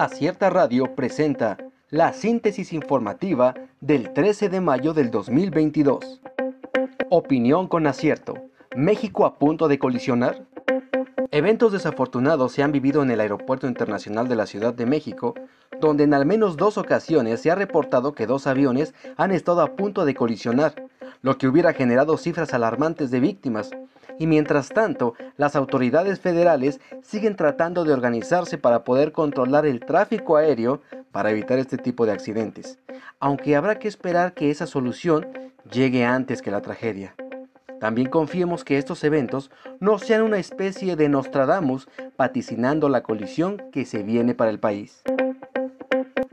Acierta Radio presenta la síntesis informativa del 13 de mayo del 2022. Opinión con acierto. ¿México a punto de colisionar? Eventos desafortunados se han vivido en el Aeropuerto Internacional de la Ciudad de México, donde en al menos dos ocasiones se ha reportado que dos aviones han estado a punto de colisionar, lo que hubiera generado cifras alarmantes de víctimas. Y mientras tanto, las autoridades federales siguen tratando de organizarse para poder controlar el tráfico aéreo para evitar este tipo de accidentes, aunque habrá que esperar que esa solución llegue antes que la tragedia. También confiemos que estos eventos no sean una especie de Nostradamus vaticinando la colisión que se viene para el país.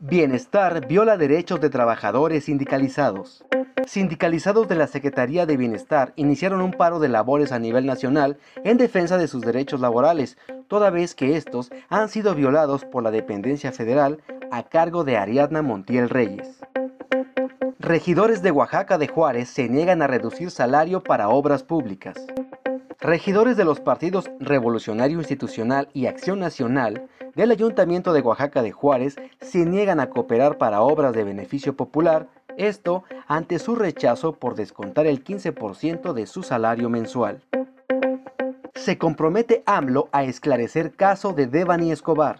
Bienestar viola derechos de trabajadores sindicalizados. Sindicalizados de la Secretaría de Bienestar iniciaron un paro de labores a nivel nacional en defensa de sus derechos laborales, toda vez que estos han sido violados por la dependencia federal a cargo de Ariadna Montiel Reyes. Regidores de Oaxaca de Juárez se niegan a reducir salario para obras públicas. Regidores de los partidos Revolucionario Institucional y Acción Nacional del Ayuntamiento de Oaxaca de Juárez se niegan a cooperar para obras de beneficio popular, esto ante su rechazo por descontar el 15% de su salario mensual. Se compromete AMLO a esclarecer caso de Debanhi Escobar.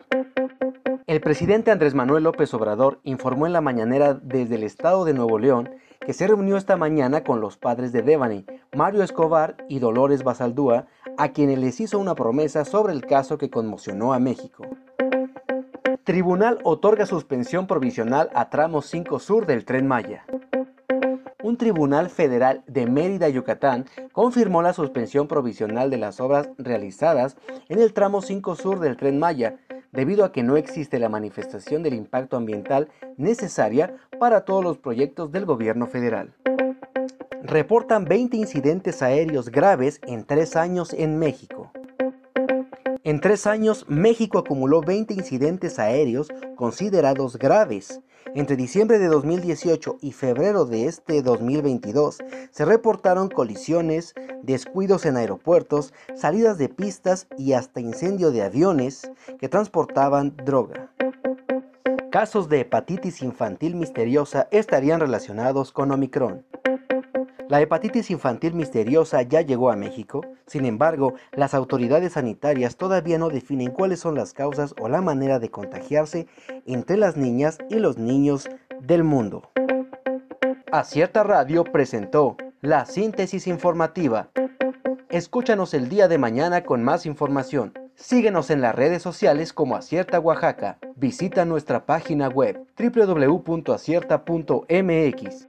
El presidente Andrés Manuel López Obrador informó en la mañanera desde el estado de Nuevo León que se reunió esta mañana con los padres de Debanhi, Mario Escobar y Dolores Basaldúa, a quienes les hizo una promesa sobre el caso que conmocionó a México. Tribunal otorga suspensión provisional a tramo 5 sur del Tren Maya. Un tribunal federal de Mérida, Yucatán, confirmó la suspensión provisional de las obras realizadas en el tramo 5 sur del Tren Maya, debido a que no existe la manifestación del impacto ambiental necesaria para todos los proyectos del gobierno federal. Reportan 20 incidentes aéreos graves en 3 años en México. En 3 años, México acumuló 20 incidentes aéreos considerados graves. Entre diciembre de 2018 y febrero de este 2022 se reportaron colisiones, descuidos en aeropuertos, salidas de pistas y hasta incendio de aviones que transportaban droga. Casos de hepatitis infantil misteriosa estarían relacionados con Omicron. La hepatitis infantil misteriosa ya llegó a México, sin embargo, las autoridades sanitarias todavía no definen cuáles son las causas o la manera de contagiarse entre las niñas y los niños del mundo. Acierta Radio presentó la síntesis informativa. Escúchanos el día de mañana con más información. Síguenos en las redes sociales como Acierta Oaxaca. Visita nuestra página web www.acierta.mx.